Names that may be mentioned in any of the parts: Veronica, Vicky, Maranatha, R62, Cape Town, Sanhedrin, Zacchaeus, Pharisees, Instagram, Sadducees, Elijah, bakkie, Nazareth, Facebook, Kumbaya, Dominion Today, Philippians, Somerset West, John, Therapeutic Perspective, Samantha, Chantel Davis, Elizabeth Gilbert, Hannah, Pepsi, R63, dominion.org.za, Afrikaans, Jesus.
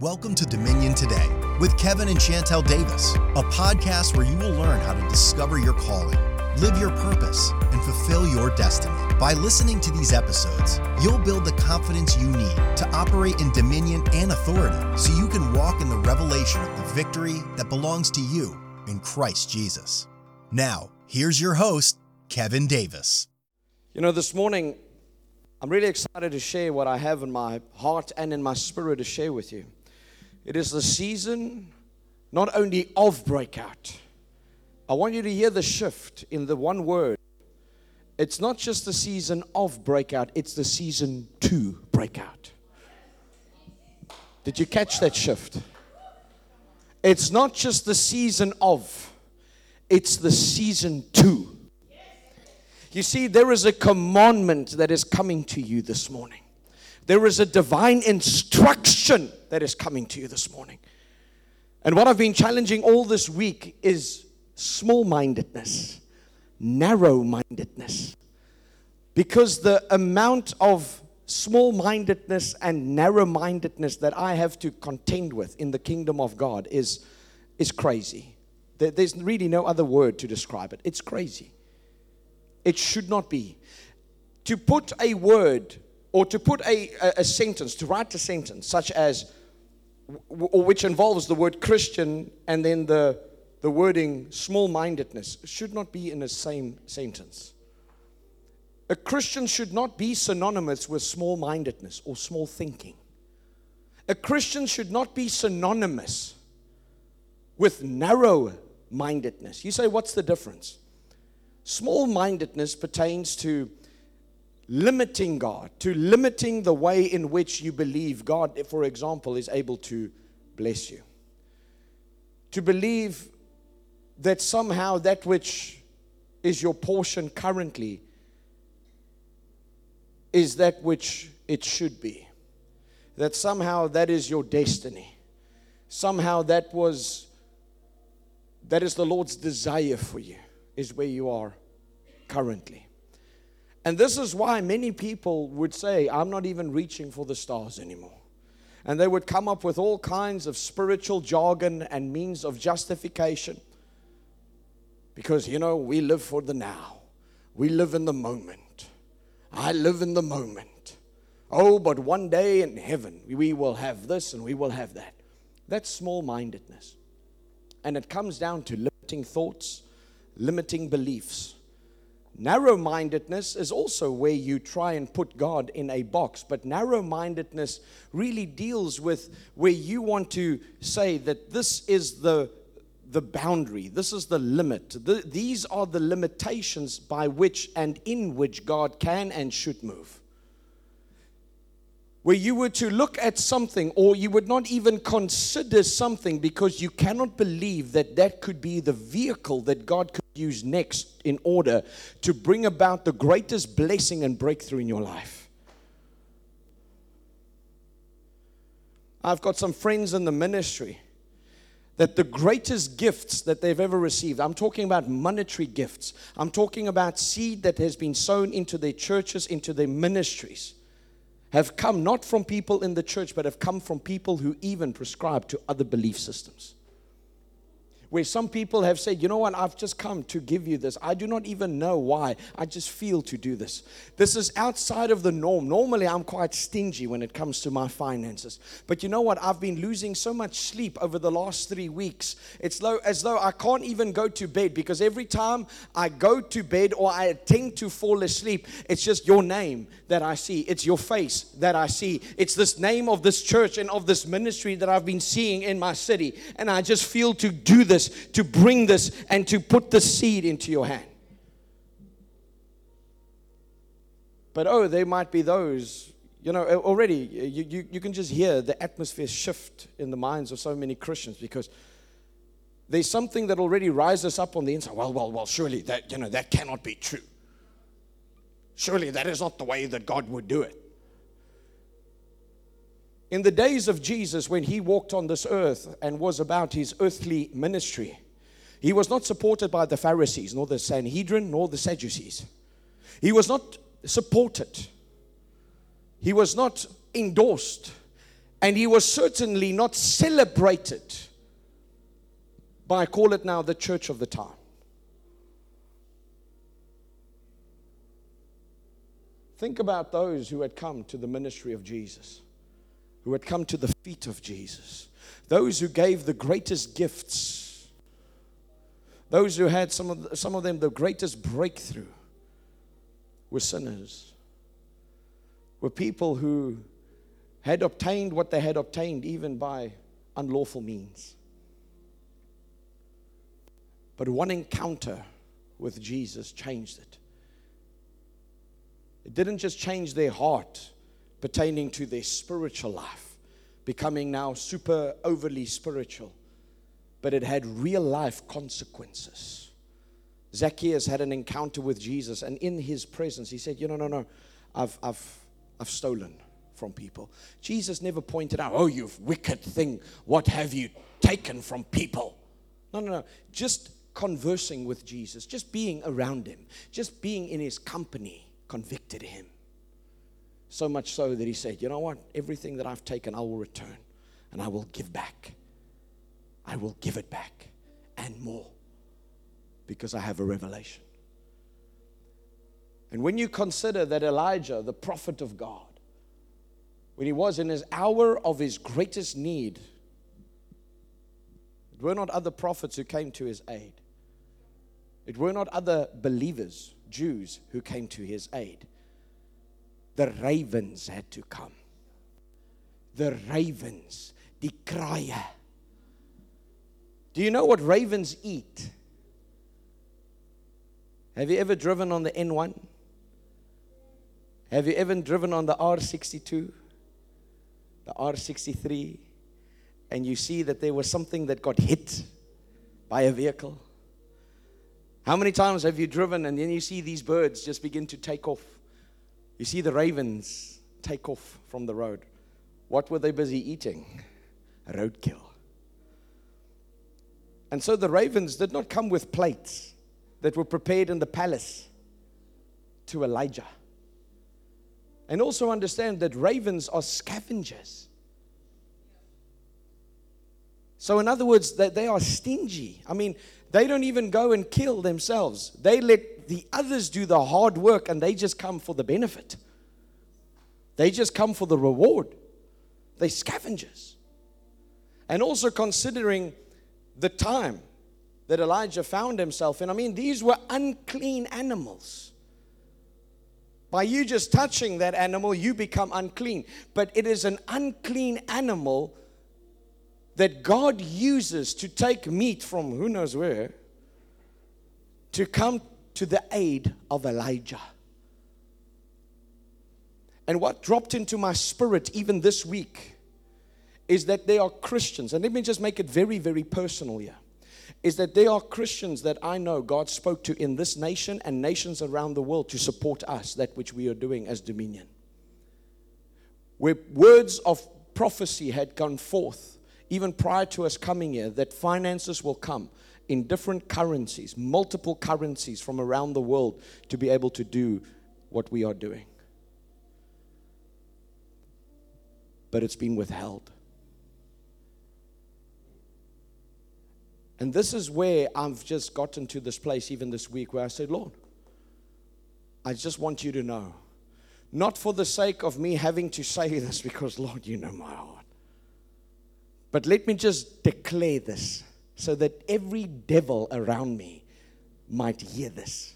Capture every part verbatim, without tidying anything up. Welcome to Dominion Today with Kevin and Chantel Davis, a podcast where you will learn how to discover your calling, live your purpose, and fulfill your destiny. By listening to these episodes, you'll build the confidence you need to operate in dominion and authority so you can walk in the revelation of the victory that belongs to you in Christ Jesus. Now, here's your host, Kevin Davis. You know, this morning, I'm really excited to share what I have in my heart and in my spirit to share with you. It is the season not only of breakout. I want you to hear the shift in the one word. It's not just the season of breakout, it's the season to breakout. Did you catch that shift? It's not just the season of, it's the season to. You see, there is a commandment that is coming to you this morning. There is a divine instruction that is coming to you this morning. And what I've been challenging all this week is small-mindedness, narrow-mindedness. Because the amount of small-mindedness and narrow-mindedness that I have to contend with in the kingdom of God is, is crazy. There, there's really no other word to describe it. It's crazy. It should not be. To put a word or to put a, a, a sentence, to write a sentence such as, w- or which involves the word Christian and then the, the wording small-mindedness, should not be in the same sentence. A Christian should not be synonymous with small-mindedness or small thinking. A Christian should not be synonymous with narrow-mindedness. You say, what's the difference? Small-mindedness pertains to limiting God, to limiting the way in which you believe God, for example, is able to bless you. To believe that somehow that which is your portion currently is that which it should be. That somehow that is your destiny. Somehow that was, that is the Lord's desire for you, is where you are currently. And this is why many people would say, I'm not even reaching for the stars anymore. And they would come up with all kinds of spiritual jargon and means of justification. Because, you know, we live for the now. We live in the moment. I live in the moment. Oh, but one day in heaven, we will have this and we will have that. That's small-mindedness. And it comes down to limiting thoughts, limiting beliefs. Narrow-mindedness is also where you try and put God in a box, but narrow-mindedness really deals with where you want to say that this is the, the boundary, this is the limit, the, these are the limitations by which and in which God can and should move. Where you were to look at something or you would not even consider something because you cannot believe that that could be the vehicle that God could use next in order to bring about the greatest blessing and breakthrough in your life. I've got some friends in the ministry that the greatest gifts that they've ever received, I'm talking about monetary gifts, I'm talking about seed that has been sown into their churches, into their ministries, have come not from people in the church, but have come from people who even prescribe to other belief systems. Where some people have said, you know what, I've just come to give you this. I do not even know why. I just feel to do this. This is outside of the norm. Normally, I'm quite stingy when it comes to my finances. But you know what, I've been losing so much sleep over the last three weeks. It's low, as though I can't even go to bed, because every time I go to bed or I attempt to fall asleep, it's just your name that I see. It's your face that I see. It's this name of this church and of this ministry that I've been seeing in my city. And I just feel to do this, to bring this and to put the seed into your hand. But oh, there might be those, you know, already you, you, you can just hear the atmosphere shift in the minds of so many Christians, because there's something that already rises up on the inside. Well, well, well, surely that, you know, that cannot be true. Surely that is not the way that God would do it. In the days of Jesus, when he walked on this earth and was about his earthly ministry, he was not supported by the Pharisees, nor the Sanhedrin, nor the Sadducees. He was not supported. He was not endorsed. And he was certainly not celebrated by, call it now, the church of the time. Think about those who had come to the ministry of Jesus, who had come to the feet of Jesus, those who gave the greatest gifts, those who had some of, the, some of them the greatest breakthrough, were sinners, were people who had obtained what they had obtained even by unlawful means. But one encounter with Jesus changed it. It didn't just change their heart pertaining to their spiritual life, becoming now super overly spiritual, but it had real life consequences. Zacchaeus had an encounter with Jesus, and in his presence, he said, you know, no, no, I've, I've, I've stolen from people. Jesus never pointed out, oh, you wicked thing, what have you taken from people? No, no, no, just conversing with Jesus, just being around him, just being in his company, convicted him. So much so that he said, you know what? Everything that I've taken, I will return, and I will give back. I will give it back and more, because I have a revelation. And when you consider that Elijah, the prophet of God, when he was in his hour of his greatest need, it were not other prophets who came to his aid. It were not other believers, Jews, who came to his aid. The ravens had to come. The ravens, die kraaie. Do you know what ravens eat? Have you ever driven on the N one? Have you ever driven on the R sixty-two? The R sixty-three? And you see that there was something that got hit by a vehicle? How many times have you driven and then you see these birds just begin to take off? You see the ravens take off from the road. What were they busy eating? A roadkill. And so the ravens did not come with plates that were prepared in the palace to Elijah. And also understand that ravens are scavengers. So in other words, that they are stingy. I mean, they don't even go and kill themselves. They let the others do the hard work, and they just come for the benefit. They just come for the reward. They're scavengers. And also considering the time that Elijah found himself in. I mean, these were unclean animals. By you just touching that animal, you become unclean. But it is an unclean animal that God uses to take meat from who knows where to come to the aid of Elijah. And what dropped into my spirit even this week is that there are Christians, and let me just make it very, very personal here, is that there are Christians that I know God spoke to in this nation and nations around the world to support us, that which we are doing as Dominion. Where words of prophecy had gone forth, even prior to us coming here, that finances will come in different currencies, multiple currencies from around the world to be able to do what we are doing. But it's been withheld. And this is where I've just gotten to this place even this week where I said, Lord, I just want you to know, not for the sake of me having to say this, because Lord, you know my heart. But let me just declare this so that every devil around me might hear this.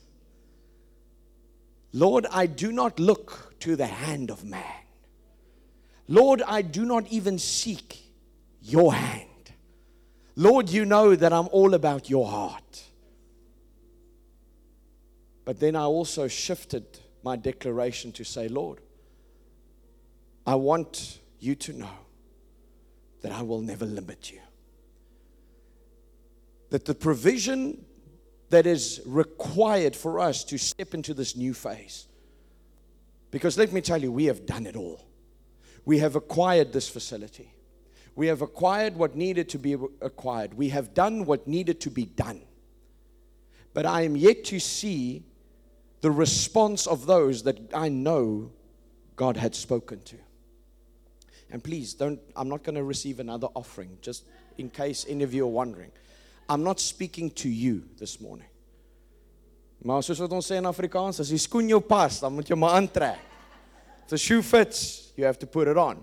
Lord, I do not look to the hand of man. Lord, I do not even seek your hand. Lord, you know that I'm all about your heart. But then I also shifted my declaration to say, Lord, I want you to know that I will never limit you. That the provision that is required for us to step into this new phase. Because let me tell you, we have done it all. We have acquired this facility. We have acquired what needed to be acquired. We have done what needed to be done. But I am yet to see the response of those that I know God had spoken to. And please don't, I'm not going to receive another offering, just in case any of you are wondering. I'm not speaking to you this morning. Maar soos wat ons sê in Afrikaans, as die skoen jou pas, dan moet jy maar aantrek. If the shoe fits, you have to put it on.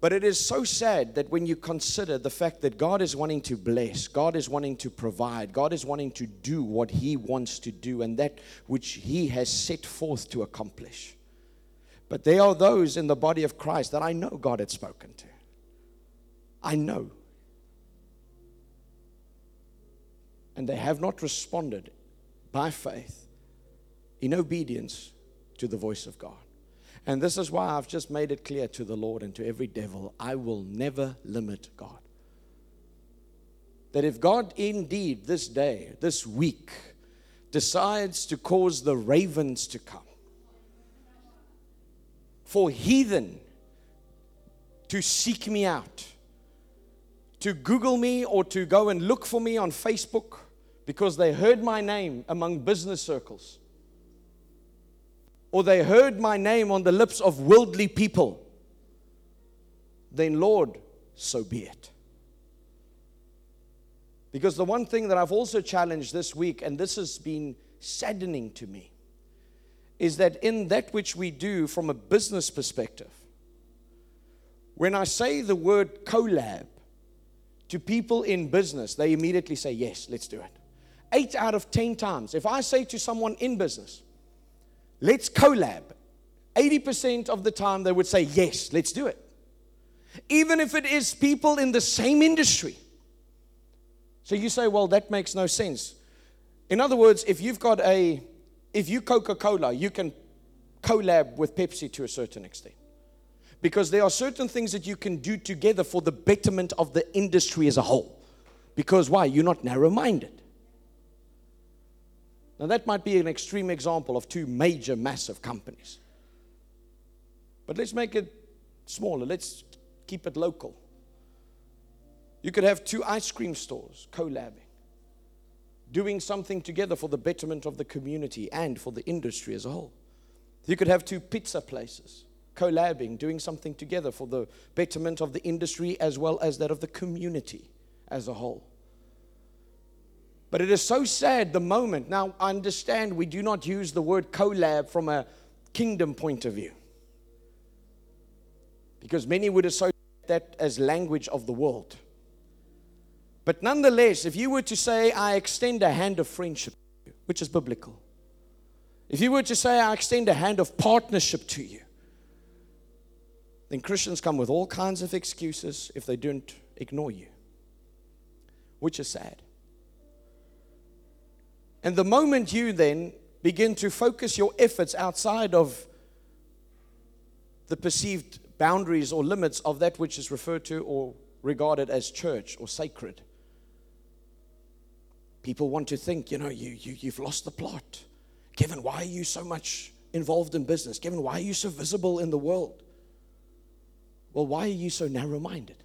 But it is so sad that when you consider the fact that God is wanting to bless, God is wanting to provide, God is wanting to do what He wants to do and that which He has set forth to accomplish. But there are those in the body of Christ that I know God had spoken to. I know. And they have not responded by faith in obedience to the voice of God. And this is why I've just made it clear to the Lord and to every devil, I will never limit God. That if God indeed this day, this week, decides to cause the ravens to come, for heathen to seek me out, to Google me or to go and look for me on Facebook because they heard my name among business circles, or they heard my name on the lips of worldly people, then Lord, so be it. Because the one thing that I've also challenged this week, and this has been saddening to me, is that in that which we do from a business perspective, when I say the word collab to people in business, they immediately say, yes, let's do it. Eight out of ten times, if I say to someone in business, let's collab, eighty percent of the time they would say, yes, let's do it. Even if it is people in the same industry. So you say, well, that makes no sense. In other words, if you've got a, if you Coca-Cola, you can collab with Pepsi to a certain extent. Because there are certain things that you can do together for the betterment of the industry as a whole. Because why? You're not narrow-minded. Now that might be an extreme example of two major, massive companies. But let's make it smaller. Let's keep it local. You could have two ice cream stores collabing, doing something together for the betterment of the community and for the industry as a whole. You could have two pizza places collabing, doing something together for the betterment of the industry as well as that of the community as a whole. But it is so sad the moment. Now, I understand we do not use the word collab from a kingdom point of view, because many would associate that as language of the world. But nonetheless, if you were to say, I extend a hand of friendship to you, which is biblical. If you were to say, I extend a hand of partnership to you, then Christians come with all kinds of excuses if they don't ignore you, which is sad. And the moment you then begin to focus your efforts outside of the perceived boundaries or limits of that which is referred to or regarded as church or sacred, people want to think, you know, you, you, you've lost the plot. Kevin, why are you so much involved in business? Kevin, why are you so visible in the world? Well, why are you so narrow-minded?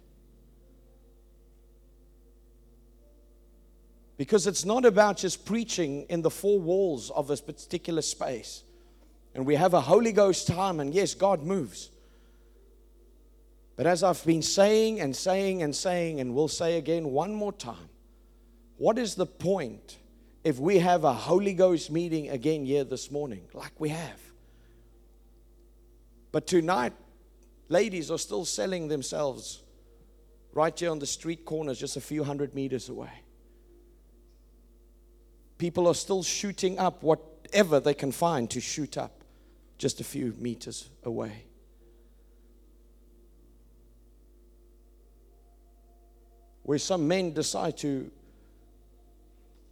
Because it's not about just preaching in the four walls of a particular space. And we have a Holy Ghost time, and yes, God moves. But as I've been saying and saying and saying, and will say again one more time, what is the point if we have a Holy Ghost meeting again here this morning, like we have? But tonight, ladies are still selling themselves right here on the street corners just a few hundred meters away. People are still shooting up whatever they can find to shoot up just a few meters away. Where some men decide to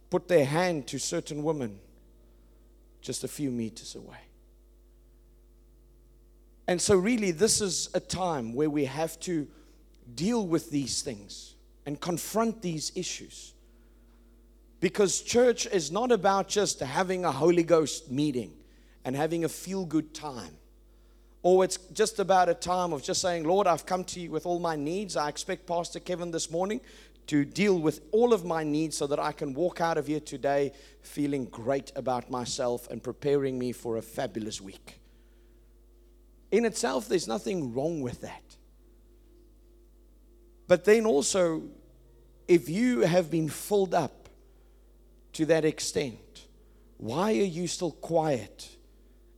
put their hand to certain women just a few meters away. And so really this is a time where we have to deal with these things and confront these issues. Because church is not about just having a Holy Ghost meeting and having a feel-good time. Or it's just about a time of just saying, Lord, I've come to you with all my needs. I expect Pastor Kevin this morning to deal with all of my needs so that I can walk out of here today feeling great about myself and preparing me for a fabulous week. In itself, there's nothing wrong with that. But then also, if you have been filled up to that extent, why are you still quiet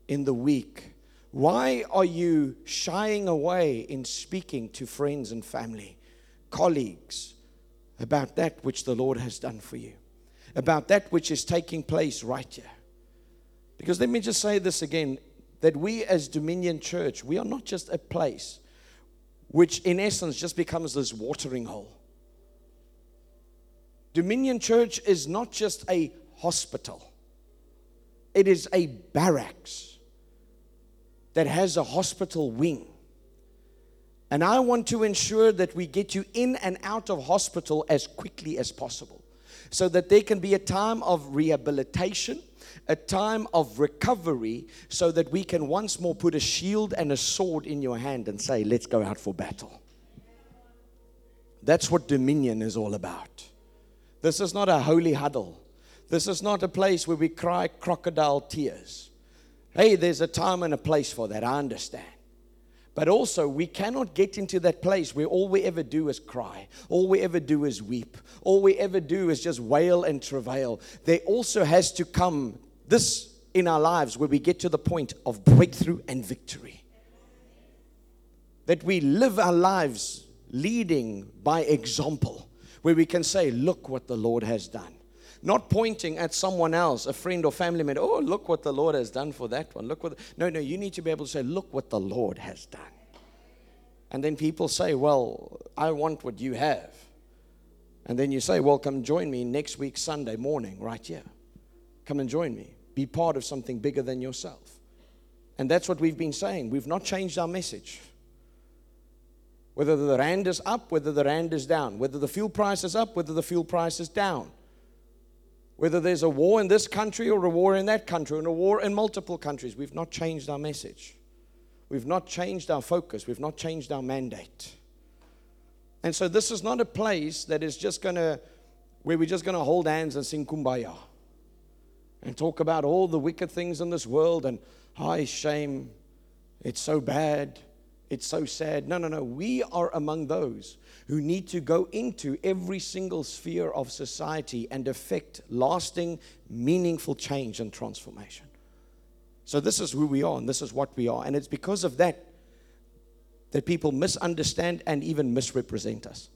in the week? Why are you shying away in speaking to friends and family, colleagues, about that which the Lord has done for you, about that which is taking place right here? Because let me just say this again, that we as Dominion Church, we are not just a place which in essence just becomes this watering hole. Dominion Church is not just a hospital. It is a barracks that has a hospital wing. And I want to ensure that we get you in and out of hospital as quickly as possible, so that there can be a time of rehabilitation, a time of recovery, so that we can once more put a shield and a sword in your hand and say, let's go out for battle. That's what Dominion is all about. This is not a holy huddle. This is not a place where we cry crocodile tears. Hey, there's a time and a place for that, I understand. But also, we cannot get into that place where all we ever do is cry. All we ever do is weep. All we ever do is just wail and travail. There also has to come this in our lives where we get to the point of breakthrough and victory. That we live our lives leading by example, where we can say, look what the Lord has done. Not pointing at someone else, a friend or family member, oh, look what the Lord has done for that one. Look what. No, no, you need to be able to say, look what the Lord has done. And then people say, well, I want what you have. And then you say, well, come join me next week, Sunday morning, right here. Come and join me. Be part of something bigger than yourself. And that's what we've been saying. We've not changed our message. Whether the rand is up, whether the rand is down, whether the fuel price is up, whether the fuel price is down. Whether there's a war in this country or a war in that country and a war in multiple countries, we've not changed our message. We've not changed our focus. We've not changed our mandate. And so this is not a place that is just going to, where we're just going to hold hands and sing Kumbaya and talk about all the wicked things in this world and, hi, shame, it's so bad, it's so sad. No, no, no. We are among those who need to go into every single sphere of society and affect lasting, meaningful change and transformation. So this is who we are, and this is what we are. And it's because of that that people misunderstand and even misrepresent us.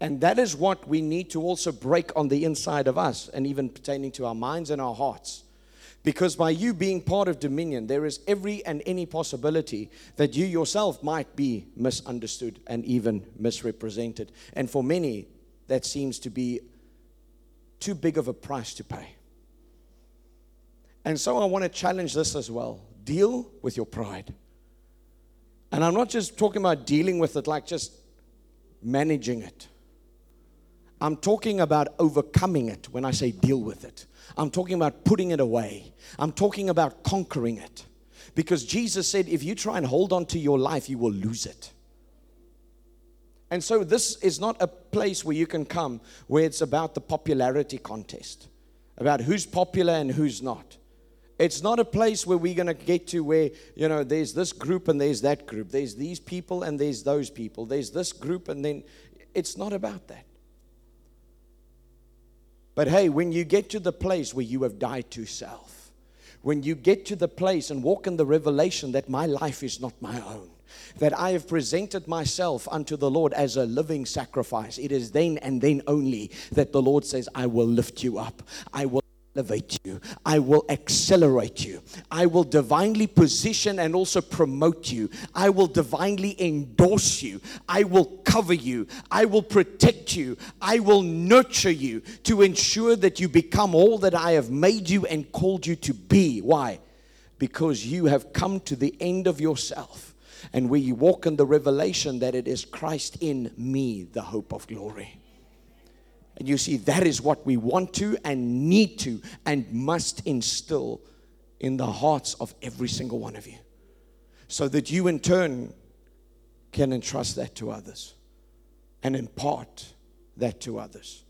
And that is what we need to also break on the inside of us, and even pertaining to our minds and our hearts. Because by you being part of Dominion, there is every and any possibility that you yourself might be misunderstood and even misrepresented. And for many, that seems to be too big of a price to pay. And so I want to challenge this as well. Deal with your pride. And I'm not just talking about dealing with it like just managing it. I'm talking about overcoming it when I say deal with it. I'm talking about putting it away. I'm talking about conquering it. Because Jesus said, if you try and hold on to your life, you will lose it. And so this is not a place where you can come where it's about the popularity contest, about who's popular and who's not. It's not a place where we're going to get to where, you know, there's this group and there's that group. There's these people and there's those people. There's this group and then it's not about that. But hey, when you get to the place where you have died to self, when you get to the place and walk in the revelation that my life is not my own, that I have presented myself unto the Lord as a living sacrifice, it is then and then only that the Lord says, I will lift you up. I will elevate you. I will accelerate you. I will divinely position and also promote you. I will divinely endorse you. I will cover you. I will protect you. I will nurture you to ensure that you become all that I have made you and called you to be. Why? Because you have come to the end of yourself, and where you walk in the revelation that it is Christ in me, the hope of glory. And you see, that is what we want to and need to and must instill in the hearts of every single one of you, so that you in turn can entrust that to others and impart that to others.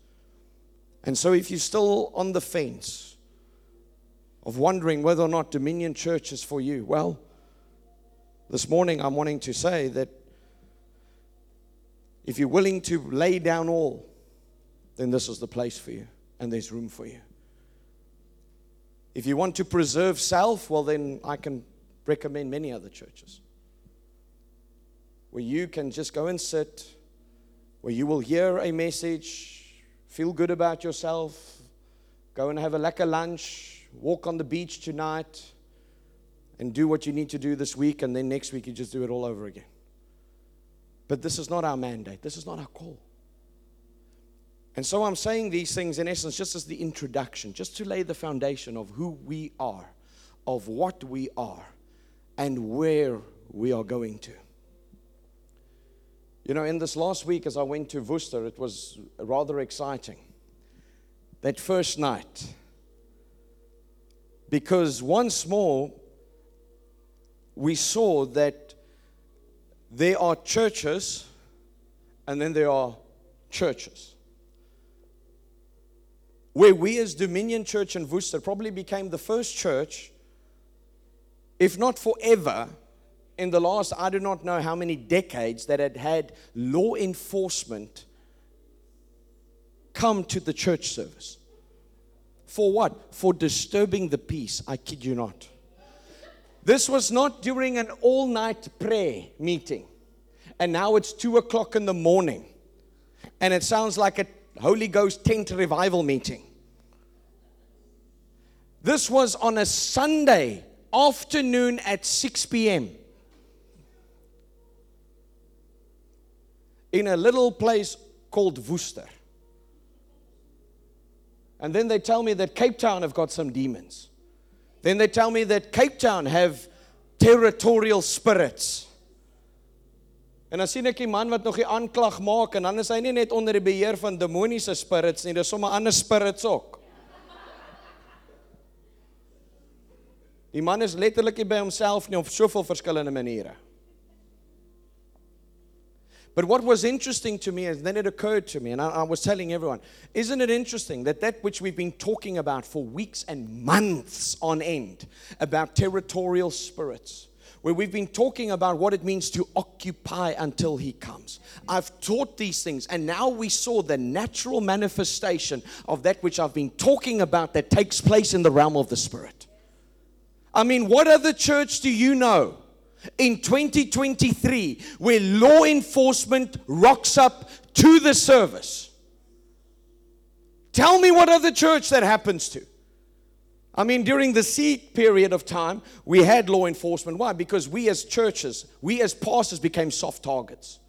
And so if you're still on the fence of wondering whether or not Dominion Church is for you, well, This morning I'm wanting to say that if you're willing to lay down all, then this is the place for you, and there's room for you. If you want to preserve self, well then I can recommend many other churches where you can just go and sit, where you will hear a message, feel good about yourself, go and have a lekker lunch, walk on the beach tonight, and do what you need to do this week, and then next week you just do it all over again. But this is not our mandate. This is not our call. And so I'm saying these things in essence just as the introduction, just to lay the foundation of who we are, of what we are, and where we are going to. You know, in this last week as I went to Worcester, it was rather exciting. That first night. Because once more, we saw that there are churches and then there are churches. Where we as Dominion Church in Worcester probably became the first church, if not forever, in the last, I do not know how many decades, that had had law enforcement come to the church service. For what? For disturbing the peace. I kid you not. This was not during an all-night prayer meeting. And now it's two o'clock in the morning. And it sounds like a Holy Ghost tent revival meeting. This was on a Sunday afternoon at six p.m. in a little place called Worcester. And then they tell me that Cape Town have got some demons. Then they tell me that Cape Town have territorial spirits. En dan sien ek die man wat nog die aanklag maak, en dan is hy nie net onder die beheer van demoniese spirits nie, dis sommer ander spirits ook. Die man is letterlik by homself nie op soveel verskillende maniere. But what was interesting to me, and then it occurred to me, and I, I was telling everyone, isn't it interesting that that which we've been talking about for weeks and months on end, about territorial spirits, where we've been talking about what it means to occupy until He comes. I've taught these things, and now we saw the natural manifestation of that which I've been talking about that takes place in the realm of the Spirit. I mean, what other church do you know in twenty twenty-three where law enforcement rocks up to the service? Tell me what other church that happens to. I mean, during the seed period of time, we had law enforcement. Why? Because we as churches, we as pastors became soft targets.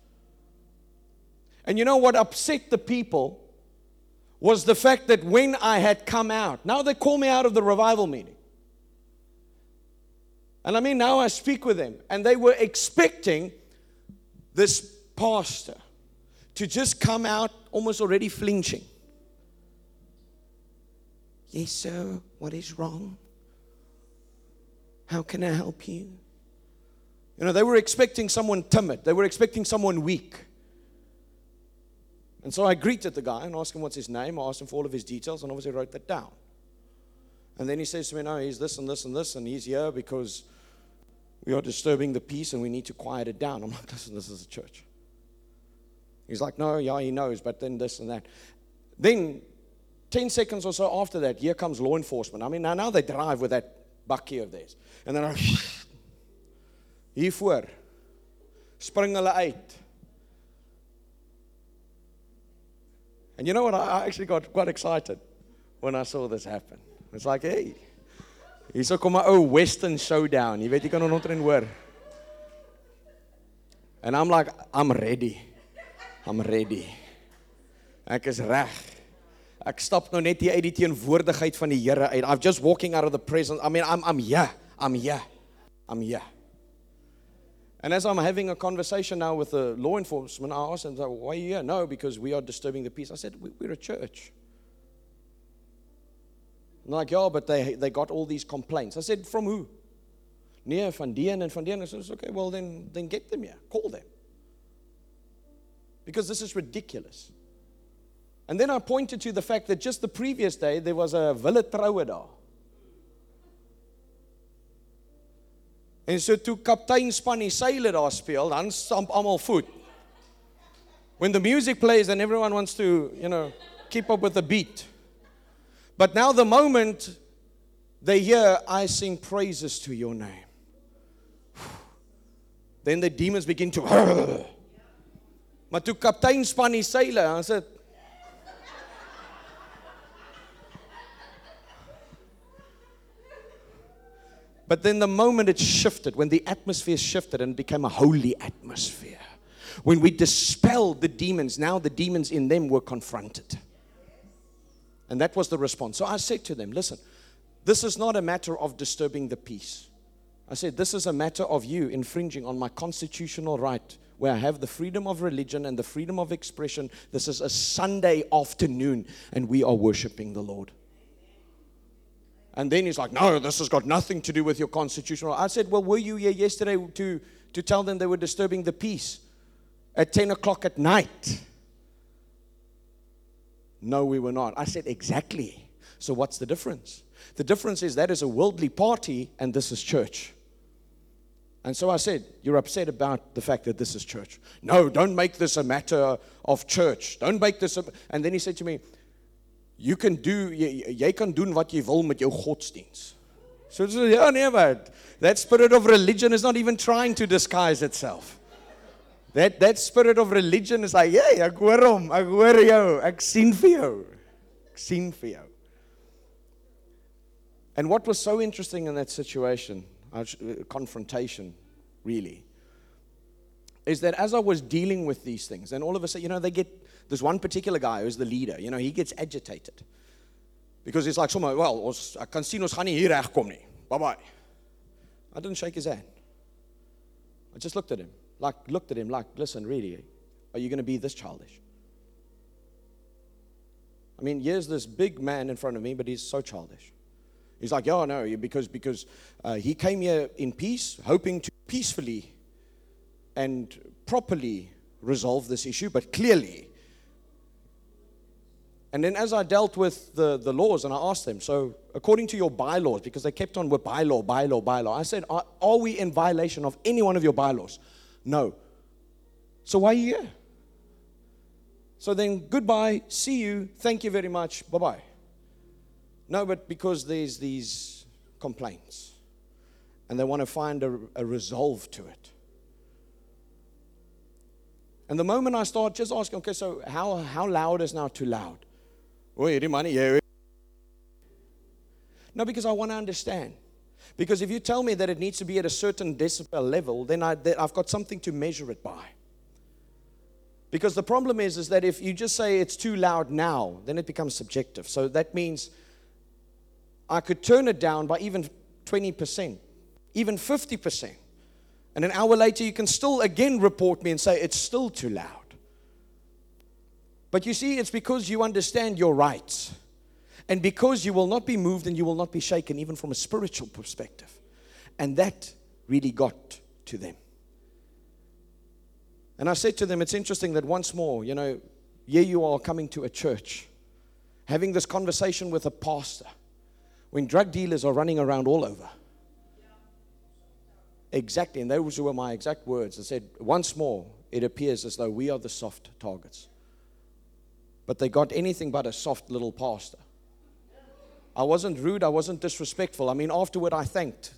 And you know what upset the people was the fact that when I had come out, now they call me out of the revival meeting. And I mean, now I speak with them. And they were expecting this pastor to just come out almost already flinching. Yes, sir, what is wrong? How can I help you? You know, they were expecting someone timid. They were expecting someone weak. And so I greeted the guy and asked him what's his name. I asked him for all of his details, and obviously wrote that down. And then he says to me, no, he's this and this and this, and he's here because we are disturbing the peace and we need to quiet it down. I'm like, listen, this is a church. He's like, no, yeah, he knows, but then this and that. Then Ten seconds or so after that, here comes law enforcement. I mean, now, now they drive with that bakkie of theirs. And then, hiervoor, spring hulle uit. And you know what? I actually got quite excited when I saw this happen. It's like, hey, hierso kom 'n ou Western showdown. Jy weet, jy kan hom ontrent hoor. And I'm like, I'm ready. I'm ready. Ek is reg. Ek stap nou net hier uit die teenwoordigheid van die Here uit. I'm just walking out of the presence. I mean, I'm I'm here. I'm here. I'm here. And as I'm having a conversation now with the law enforcement, I asked them, why are you here? No, because we are disturbing the peace. I said, we, we're a church. And they're like, yeah, but they they got all these complaints. I said, from who? Nee, van die en van die en. I said, okay, well, then, then get them here. Call them. Because this is ridiculous. And then I pointed to the fact that just the previous day, there was a wille troue daar. En so toe kapteinspan die seile daar speel, dan stamp almal voet. When the music plays, then everyone wants to, you know, keep up with the beat. But now the moment they hear, I sing praises to your name. Then the demons begin to. Maar toe kapteinspan die seile, dan sê dit. But then the moment it shifted, when the atmosphere shifted and became a holy atmosphere, when we dispelled the demons, now the demons in them were confronted. And that was the response. So I said to them, listen, this is not a matter of disturbing the peace. I said, this is a matter of you infringing on my constitutional right, where I have the freedom of religion and the freedom of expression. This is a Sunday afternoon, and we are worshiping the Lord. And then he's like, no, this has got nothing to do with your constitutional. I said, well, were you here yesterday to, to tell them they were disturbing the peace at ten o'clock at night? No, we were not. I said, exactly. So what's the difference? The difference is that is a worldly party and this is church. And so I said, you're upset about the fact that this is church. No, don't make this a matter of church. Don't make this a... And then he said to me, You can do, jy, jy kan doen wat jy wil met jou godsdiens. So, yeah, never. That spirit of religion is not even trying to disguise itself. That that spirit of religion is like, yeah, ek hoor hom, ek hoor jou, ek sien vir jou, ek sien vir jou. And what was so interesting in that situation, uh, confrontation, really, is that as I was dealing with these things, and all of a sudden, you know, they get, there's one particular guy who's the leader, you know, he gets agitated. Because he's like, somewhere, well, ons, ek kan sien, ons gaan nie hier regkom nie. Bye-bye. I didn't shake his hand. I just looked at him, like, looked at him like, listen, really, are you going to be this childish? I mean, here's this big man in front of me, but he's so childish. He's like, yeah, no, because, because uh, he came here in peace, hoping to peacefully and properly resolve this issue, but clearly... And then as I dealt with the, the laws, and I asked them, so according to your bylaws, because they kept on with bylaw, bylaw, bylaw, I said, are, are we in violation of any one of your bylaws? No. So why are you here? So then goodbye, see you, thank you very much, bye-bye. No, but because there's these complaints, and they want to find a, a resolve to it. And the moment I start just asking, okay, so how, how loud is now too loud? No, because I want to understand. Because if you tell me that it needs to be at a certain decibel level, then I, that I've got something to measure it by. Because the problem is, is that if you just say it's too loud now, then it becomes subjective. So that means I could turn it down by even twenty percent, even fifty percent. And an hour later, you can still again report me and say it's still too loud. But you see, it's because you understand your rights. And because you will not be moved and you will not be shaken, even from a spiritual perspective. And that really got to them. And I said to them, it's interesting that once more, you know, here you are coming to a church, having this conversation with a pastor, when drug dealers are running around all over. Exactly, and those were my exact words. I said, once more, it appears as though we are the soft targets. But they got anything but a soft little pastor. I wasn't rude. I wasn't disrespectful. I mean, afterward, I thanked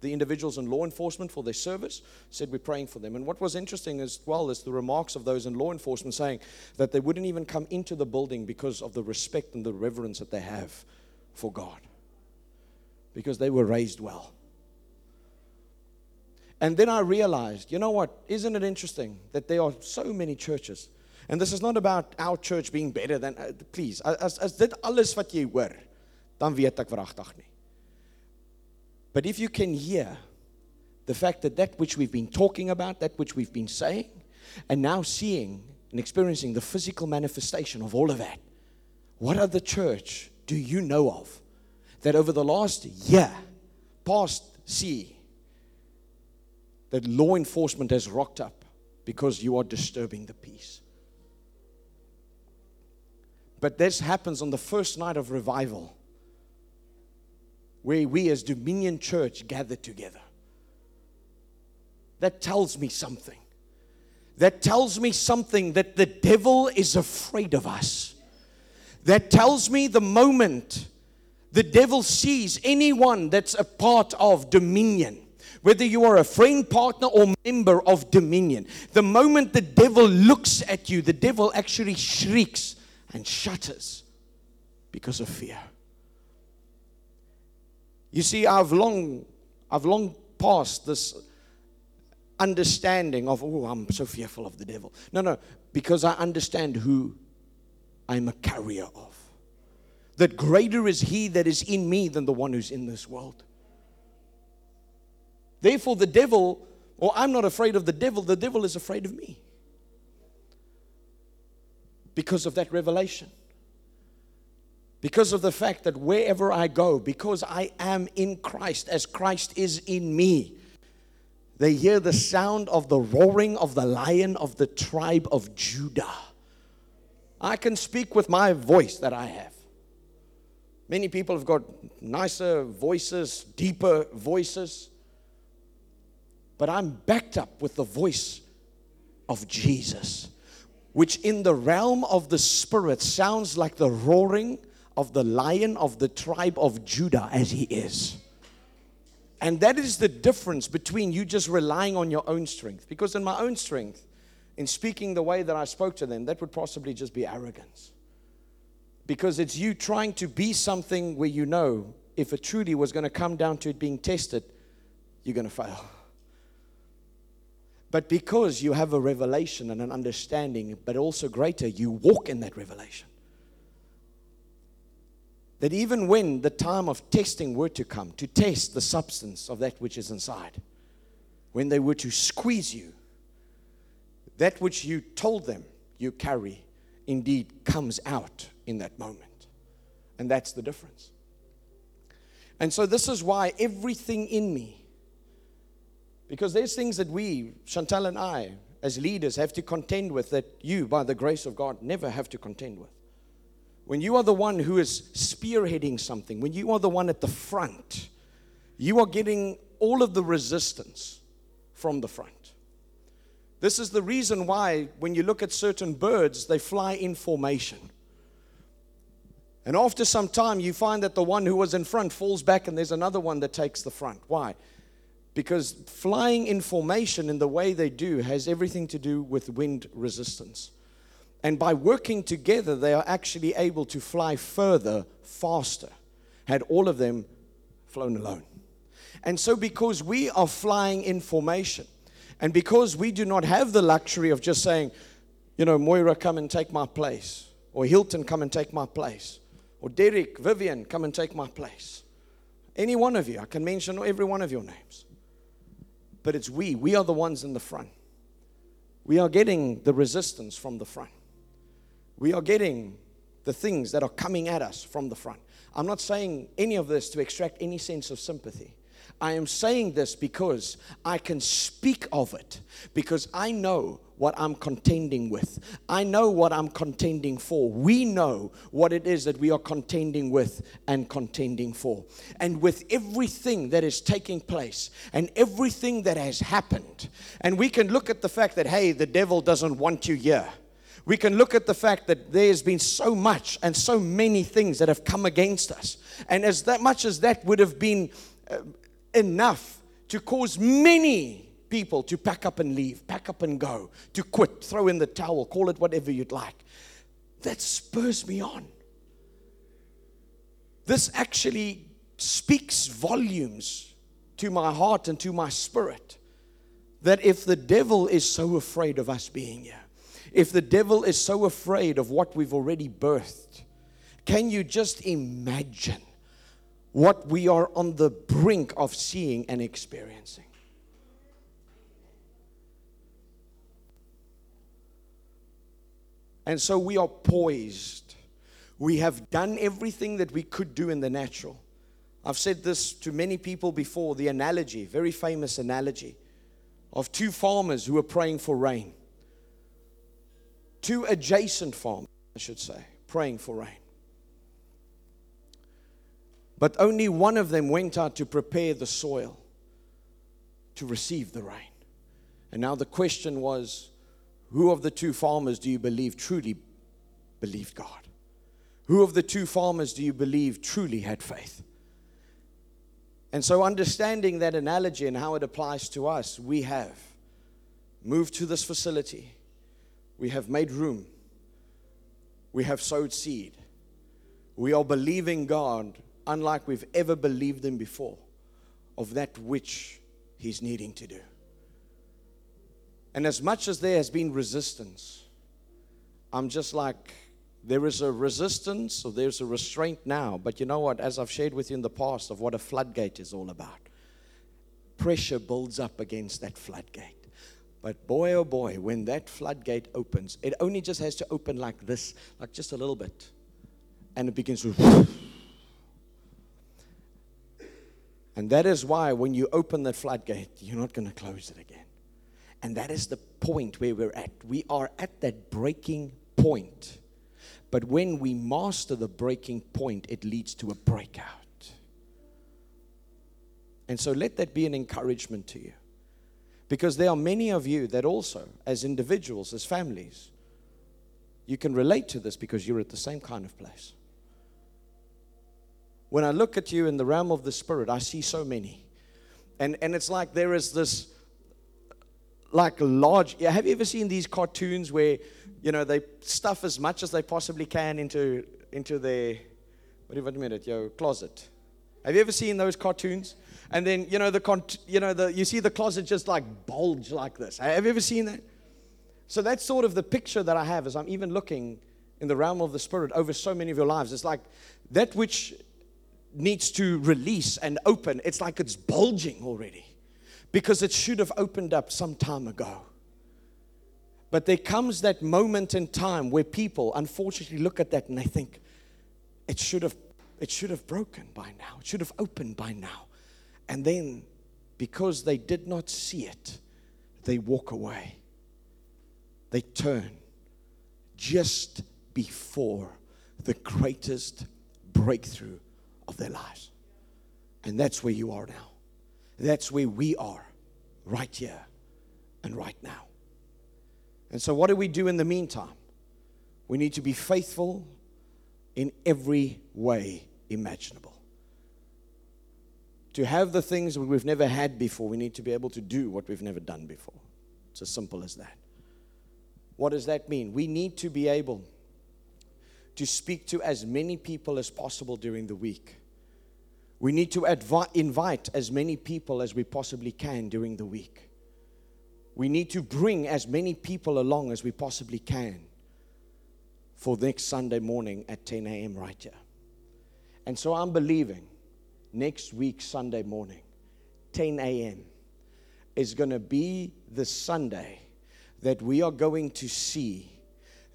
the individuals in law enforcement for their service, said we're praying for them. And what was interesting as well is the remarks of those in law enforcement saying that they wouldn't even come into the building because of the respect and the reverence that they have for God, because they were raised well. And then I realized, you know what, isn't it interesting that there are so many churches? And this is not about our church being better than, uh, please, as, as dit alles wat jy hoor, dan weet ek veragtig nie. But if you can hear the fact that that which we've been talking about, that which we've been saying, and now seeing and experiencing the physical manifestation of all of that, what other church do you know of that over the last year, past sea, that law enforcement has rocked up because you are disturbing the peace? But this happens on the first night of revival, where we as Dominion Church gather together. That tells me something. That tells me something that the devil is afraid of us. That tells me the moment the devil sees anyone that's a part of Dominion, whether you are a friend, partner, or member of Dominion, the moment the devil looks at you, the devil actually shrieks and shudders because of fear. You see, I've long, I've long passed this understanding of, oh, I'm so fearful of the devil. No, no, because I understand who I'm a carrier of. That greater is he that is in me than the one who's in this world. Therefore, the devil, or I'm not afraid of the devil, the devil is afraid of me. Because of that revelation. Because of the fact that wherever I go, because I am in Christ, as Christ is in me, they hear the sound of the roaring of the lion of the tribe of Judah. I can speak with my voice that I have. Many people have got nicer voices, deeper voices. But I'm backed up with the voice of Jesus, which in the realm of the Spirit sounds like the roaring of the lion of the tribe of Judah as he is. And that is the difference between you just relying on your own strength. Because in my own strength, in speaking the way that I spoke to them, that would possibly just be arrogance. Because it's you trying to be something where you know if it truly was going to come down to it being tested, you're going to fail. But because you have a revelation and an understanding, but also greater, you walk in that revelation. That even when the time of testing were to come, to test the substance of that which is inside, when they were to squeeze you, that which you told them you carry indeed comes out in that moment. And that's the difference. And so this is why everything in me, because there's things that we, Chantel and I, as leaders, have to contend with that you, by the grace of God, never have to contend with. When you are the one who is spearheading something, when you are the one at the front, you are getting all of the resistance from the front. This is the reason why when you look at certain birds, they fly in formation. And after some time, you find that the one who was in front falls back and there's another one that takes the front. Why? Because flying in formation in the way they do has everything to do with wind resistance. And by working together, they are actually able to fly further, faster, had all of them flown alone. And so because we are flying in formation, and because we do not have the luxury of just saying, you know, Moira, come and take my place, or Hilton, come and take my place, or Derek, Vivian, come and take my place. Any one of you, I can mention every one of your names. But it's we. We are the ones in the front. We are getting the resistance from the front. We are getting the things that are coming at us from the front. I'm not saying any of this to extract any sense of sympathy. I am saying this because I can speak of it, because I know what I'm contending with. I know what I'm contending for. We know what it is that we are contending with and contending for. And with everything that is taking place and everything that has happened, and we can look at the fact that, hey, the devil doesn't want you here. We can look at the fact that there's been so much and so many things that have come against us. And as that much as that would have been uh, enough to cause many people to pack up and leave, pack up and go, to quit, throw in the towel, call it whatever you'd like. That spurs me on. This actually speaks volumes to my heart and to my spirit, that if the devil is so afraid of us being here, if the devil is so afraid of what we've already birthed, can you just imagine what we are on the brink of seeing and experiencing? And so we are poised. We have done everything that we could do in the natural. I've said this to many people before, the analogy, very famous analogy, of two farmers who were praying for rain. Two adjacent farmers, I should say, praying for rain. But only one of them went out to prepare the soil to receive the rain. And now the question was, who of the two farmers do you believe truly believed God? Who of the two farmers do you believe truly had faith? And so understanding that analogy and how it applies to us, we have moved to this facility. We have made room. We have sowed seed. We are believing God, unlike we've ever believed Him before, of that which He's needing to do. And as much as there has been resistance, I'm just like, there is a resistance, or there's a restraint now. But you know what? As I've shared with you in the past of what a floodgate is all about, pressure builds up against that floodgate. But boy, oh boy, when that floodgate opens, it only just has to open like this, like just a little bit. And it begins to... And that is why when you open the floodgate, you're not going to close it again. And that is the point where we're at. We are at that breaking point. But when we master the breaking point, it leads to a breakout. And so let that be an encouragement to you. Because there are many of you that also, as individuals, as families, you can relate to this because you're at the same kind of place. When I look at you in the realm of the Spirit, I see so many. And, and it's like there is this, like large, yeah, have you ever seen these cartoons where, you know, they stuff as much as they possibly can into, into their, whatever a minute, your closet. Have you ever seen those cartoons? And then, you know, the you know the you see the closet just like bulge like this. Have you ever seen that? So that's sort of the picture that I have as I'm even looking in the realm of the Spirit over so many of your lives. It's like that which needs to release and open, it's like it's bulging already because it should have opened up some time ago. But there comes that moment in time where people unfortunately look at that and they think, it should have It should have broken by now. It should have opened by now. And then, because they did not see it, they walk away. They turn just before the greatest breakthrough of their lives. And that's where you are now. That's where we are, right here and right now. And so what do we do in the meantime? We need to be faithful in every way imaginable. To have the things that we've never had before, we need to be able to do what we've never done before. It's as simple as that. What does that mean? We need to be able to speak to as many people as possible during the week. We need to advi- invite as many people as we possibly can during the week. We need to bring as many people along as we possibly can for next Sunday morning at ten a.m. right here. And so I'm believing next week, Sunday morning, ten a.m. is going to be the Sunday that we are going to see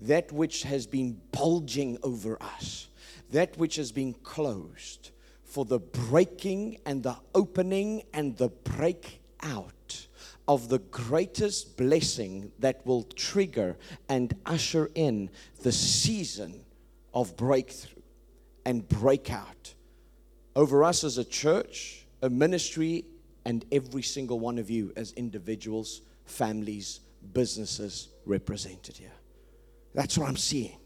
that which has been bulging over us, that which has been closed, for the breaking and the opening and the breakout of the greatest blessing that will trigger and usher in the season of breakthrough and breakout over us as a church, a ministry, and every single one of you as individuals, families, businesses represented here. That's what I'm seeing.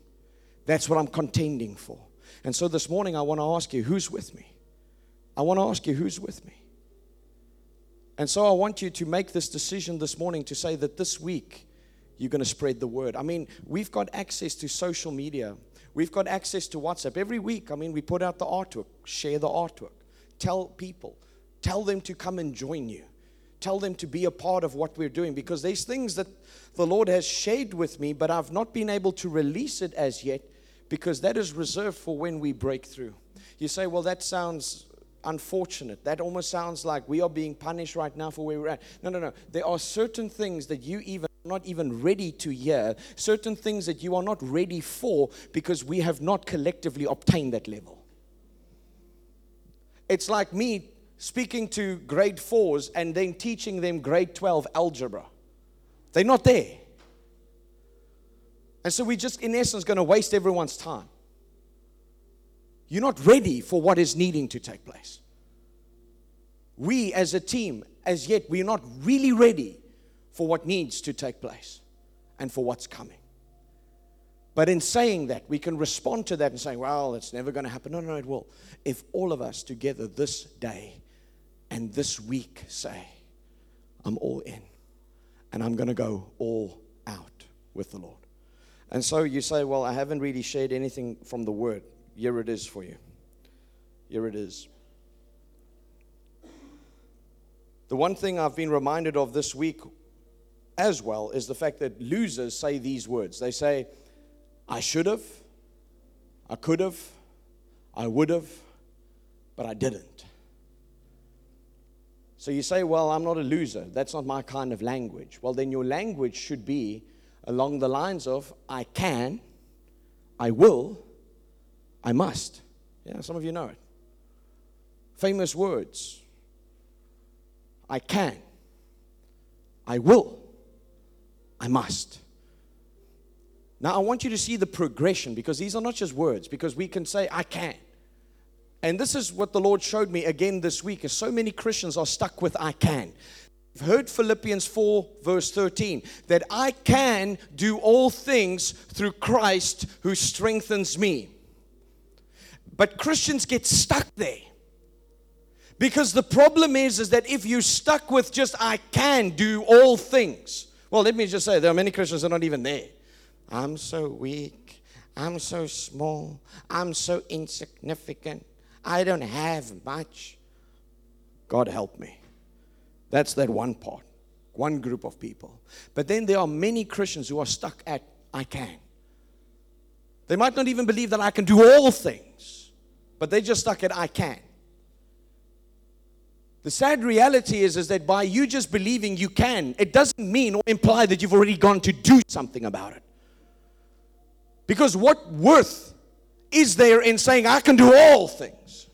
That's what I'm contending for. And so this morning I want to ask you, who's with me? I want to ask you, who's with me? And so I want you to make this decision this morning to say that this week you're going to spread the word. I mean, we've got access to social media. We've got access to WhatsApp. Every week, I mean, we put out the artwork, share the artwork, tell people, tell them to come and join you. Tell them to be a part of what we're doing, because there's things that the Lord has shared with me, but I've not been able to release it as yet because that is reserved for when we break through. You say, well, that sounds unfortunate. That almost sounds like we are being punished right now for where we're at. No, no, no. There are certain things that you even are not even ready to hear, certain things that you are not ready for because we have not collectively obtained that level. It's like me speaking to grade fours and then teaching them grade twelve algebra. They're not there. And so we're just, in essence, going to waste everyone's time. You're not ready for what is needing to take place. We as a team, as yet, we're not really ready for what needs to take place and for what's coming. But in saying that, we can respond to that and say, well, it's never going to happen. No, no, it will. If all of us together this day and this week say, I'm all in and I'm going to go all out with the Lord. And so you say, well, I haven't really shared anything from the Word. Here it is for you. Here it is. The one thing I've been reminded of this week as well is the fact that losers say these words. They say, I should have, I could have, I would have, but I didn't. So you say, well, I'm not a loser. That's not my kind of language. Well, then your language should be along the lines of, I can, I will, I must. Yeah, some of you know it. Famous words. I can, I will, I must. Now, I want you to see the progression, because these are not just words, because we can say, I can. And this is what the Lord showed me again this week, is so many Christians are stuck with I can. You've heard Philippians four, verse thirteen, that I can do all things through Christ who strengthens me. But Christians get stuck there. Because the problem is, is that if you're stuck with just, I can do all things. Well, let me just say, there are many Christians that are not even there. I'm so weak, I'm so small, I'm so insignificant, I don't have much. God help me. That's that one part, one group of people. But then there are many Christians who are stuck at, I can. They might not even believe that I can do all things, but they're just stuck at, I can. The sad reality is, is that by you just believing you can, it doesn't mean or imply that you've already gone to do something about it. Because what worth is there in saying, I can do all things?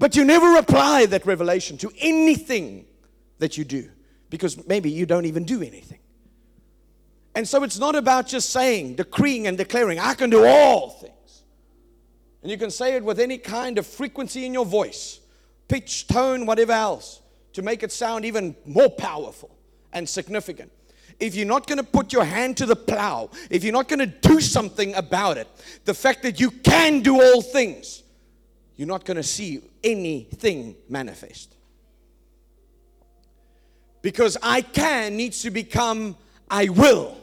But you never apply that revelation to anything that you do, because maybe you don't even do anything. And so it's not about just saying, decreeing and declaring, I can do all things. And you can say it with any kind of frequency in your voice, pitch, tone, whatever else, to make it sound even more powerful and significant. If you're not going to put your hand to the plow, if you're not going to do something about it, the fact that you can do all things, you're not going to see anything manifest. Because I can needs to become I will.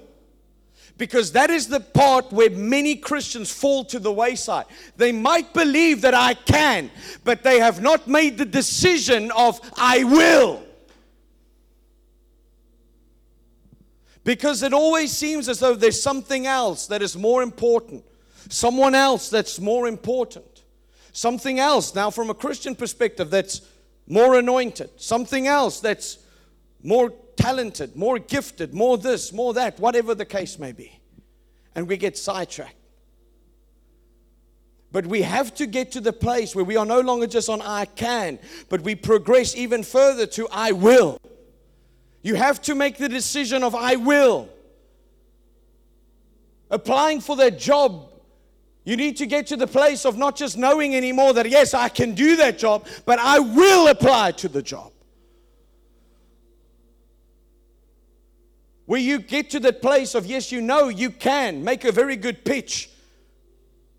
Because that is the part where many Christians fall to the wayside. They might believe that I can, but they have not made the decision of I will. Because it always seems as though there's something else that is more important. Someone else that's more important. Something else, now from a Christian perspective, that's more anointed. Something else that's more talented, more gifted, more this, more that, whatever the case may be. And we get sidetracked. But we have to get to the place where we are no longer just on I can, but we progress even further to I will. You have to make the decision of I will. Applying for that job, you need to get to the place of not just knowing anymore that, yes, I can do that job, but I will apply to the job. Where you get to that place of, yes, you know you can make a very good pitch.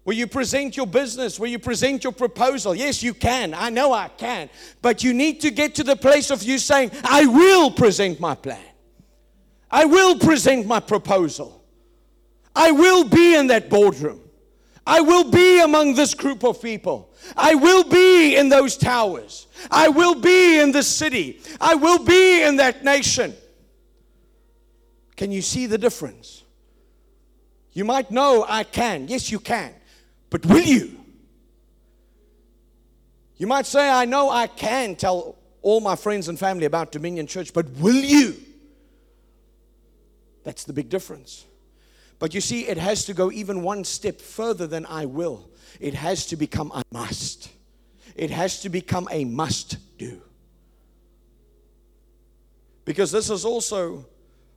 Where you present your business, where you present your proposal. Yes, you can. I know I can. But you need to get to the place of you saying, I will present my plan. I will present my proposal. I will be in that boardroom. I will be among this group of people. I will be in those towers. I will be in this city. I will be in that nation. Can you see the difference? You might know I can. Yes, you can. But will you? You might say, I know I can tell all my friends and family about Dominion Church, but will you? That's the big difference. But you see, it has to go even one step further than I will. It has to become I must. It has to become a must do. Because this is also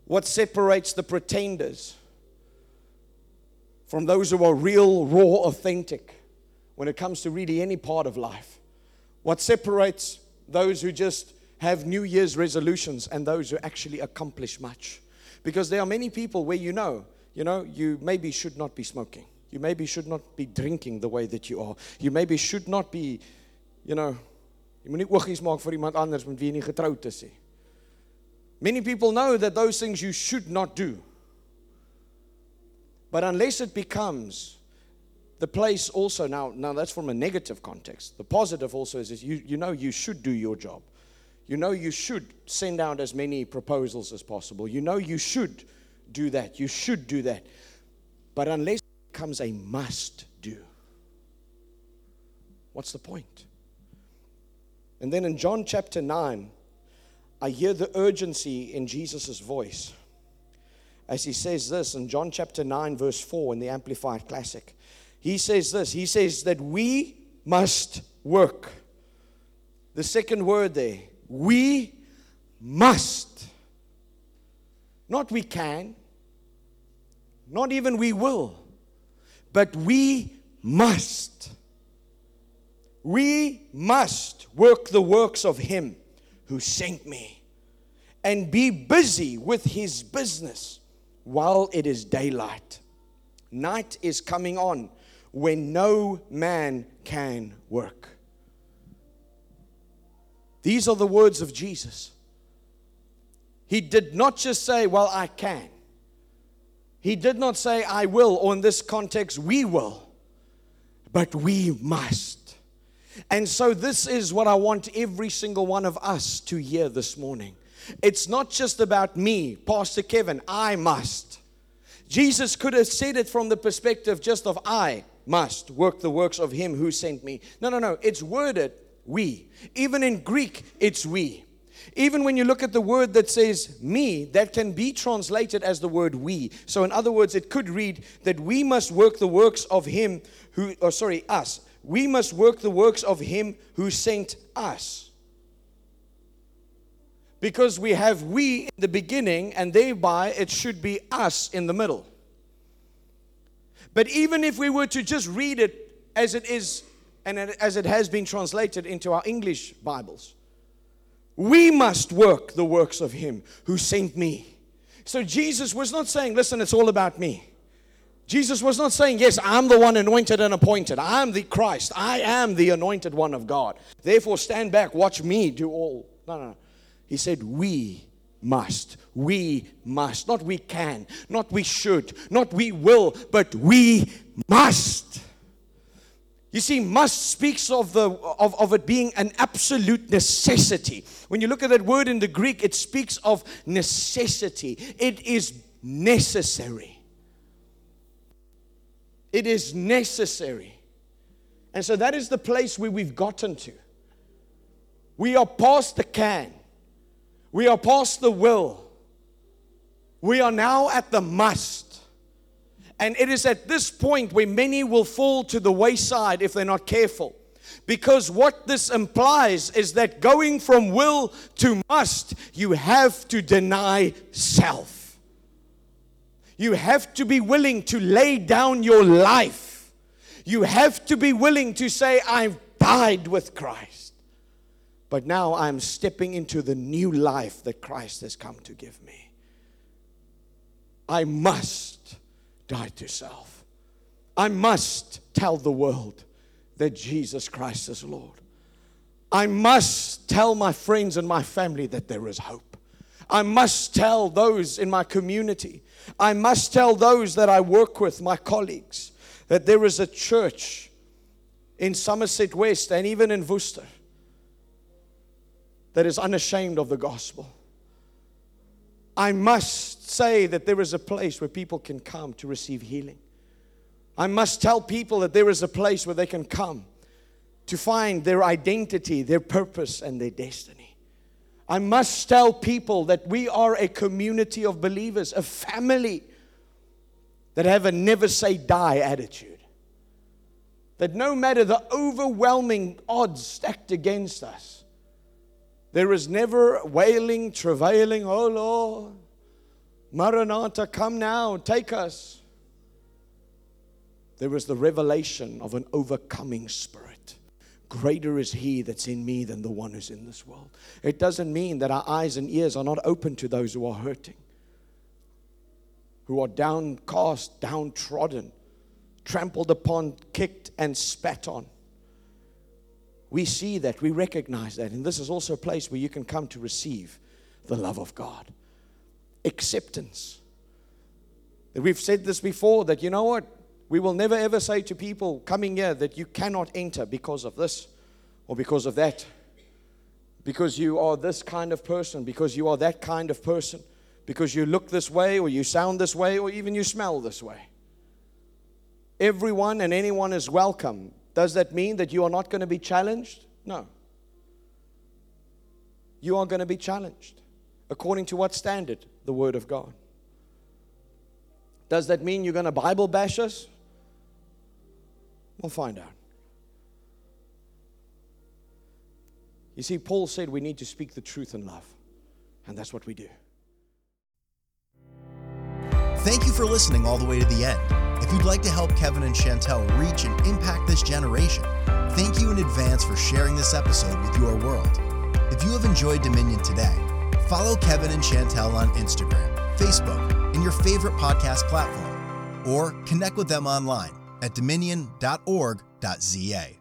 what separates the pretenders from those who are real, raw, authentic when it comes to really any part of life. What separates those who just have New Year's resolutions and those who actually accomplish much. Because there are many people where you know, you know, you maybe should not be smoking. You maybe should not be drinking the way that you are. You maybe should not be, you know, jy moet nie oogies maak vir iemand anders met wie jy nie getroud is nie. Many people know that those things you should not do. But unless it becomes the place also, now, now that's from a negative context. The positive also is, is you, you know you should do your job. You know you should send out as many proposals as possible. You know you should do that. You should do that. But unless it becomes a must do, what's the point? And then in John chapter nine, I hear the urgency in Jesus' voice as he says this in John chapter nine verse four in the Amplified Classic. He says this, he says that we must work. The second word there, we must. Not we can, not even we will, but we must. We must work the works of Him who sent me and be busy with His business while it is daylight. Night is coming on when no man can work. These are the words of Jesus. He did not just say, well, I can. He did not say, I will, or in this context, we will. But we must. And so this is what I want every single one of us to hear this morning. It's not just about me, Pastor Kevin, I must. Jesus could have said it from the perspective just of I must work the works of Him who sent me. No, no, no. It's worded we. Even in Greek, it's we. Even when you look at the word that says me, that can be translated as the word we. So in other words, it could read that we must work the works of Him who, or sorry, us. We must work the works of Him who sent us. Because we have we in the beginning, and thereby it should be us in the middle. But even if we were to just read it as it is, and as it has been translated into our English Bibles, we must work the works of Him who sent me. So Jesus was not saying, listen, it's all about me. Jesus was not saying, yes, I'm the one anointed and appointed. I'm the Christ. I am the anointed one of God. Therefore, stand back, watch me do all. No, no, no. He said, we must. We must. Not we can. Not we should. Not we will. But we must. You see, must speaks of the of, of it being an absolute necessity. When you look at that word in the Greek, it speaks of necessity. It is necessary. It is necessary. And so that is the place where we've gotten to. We are past the can. We are past the will. We are now at the must. And it is at this point where many will fall to the wayside if they're not careful. Because what this implies is that going from will to must, you have to deny self. You have to be willing to lay down your life. You have to be willing to say, I've died with Christ. But now I'm stepping into the new life that Christ has come to give me. I must die to self. I must tell the world that Jesus Christ is Lord. I must tell my friends and my family that there is hope. I must tell those in my community. I must tell those that I work with, my colleagues, that there is a church in Somerset West and even in Worcester that is unashamed of the gospel. I must say that there is a place where people can come to receive healing. I must tell people that there is a place where they can come to find their identity, their purpose, and their destiny. I must tell people that we are a community of believers, a family that have a never say die attitude. That no matter the overwhelming odds stacked against us, there is never wailing, travailing, oh Lord, Maranatha, come now, take us. There is the revelation of an overcoming spirit. greater is he that's in me than the one who's in this world. It doesn't mean that our eyes and ears are not open to those who are hurting, who are downcast, downtrodden, trampled upon, kicked, and spat on. We see that, we recognize that, and this is also a place where you can come to receive the love of God. Acceptance. We've said this before, that you know what? We will never ever say to people coming here that you cannot enter because of this or because of that, because you are this kind of person, because you are that kind of person, because you look this way or you sound this way or even you smell this way. Everyone and anyone is welcome. Does that mean that you are not going to be challenged? No. You are going to be challenged. According to what standard? The Word of God. Does that mean you're going to Bible bash us? We'll find out. You see, Paul said we need to speak the truth in love, and that's what we do. Thank you for listening all the way to the end. If you'd like to help Kevin and Chantel reach and impact this generation, thank you in advance for sharing this episode with your world. If you have enjoyed Dominion Today, follow Kevin and Chantel on Instagram, Facebook, and your favorite podcast platform, or connect with them online at dominion dot org dot z a.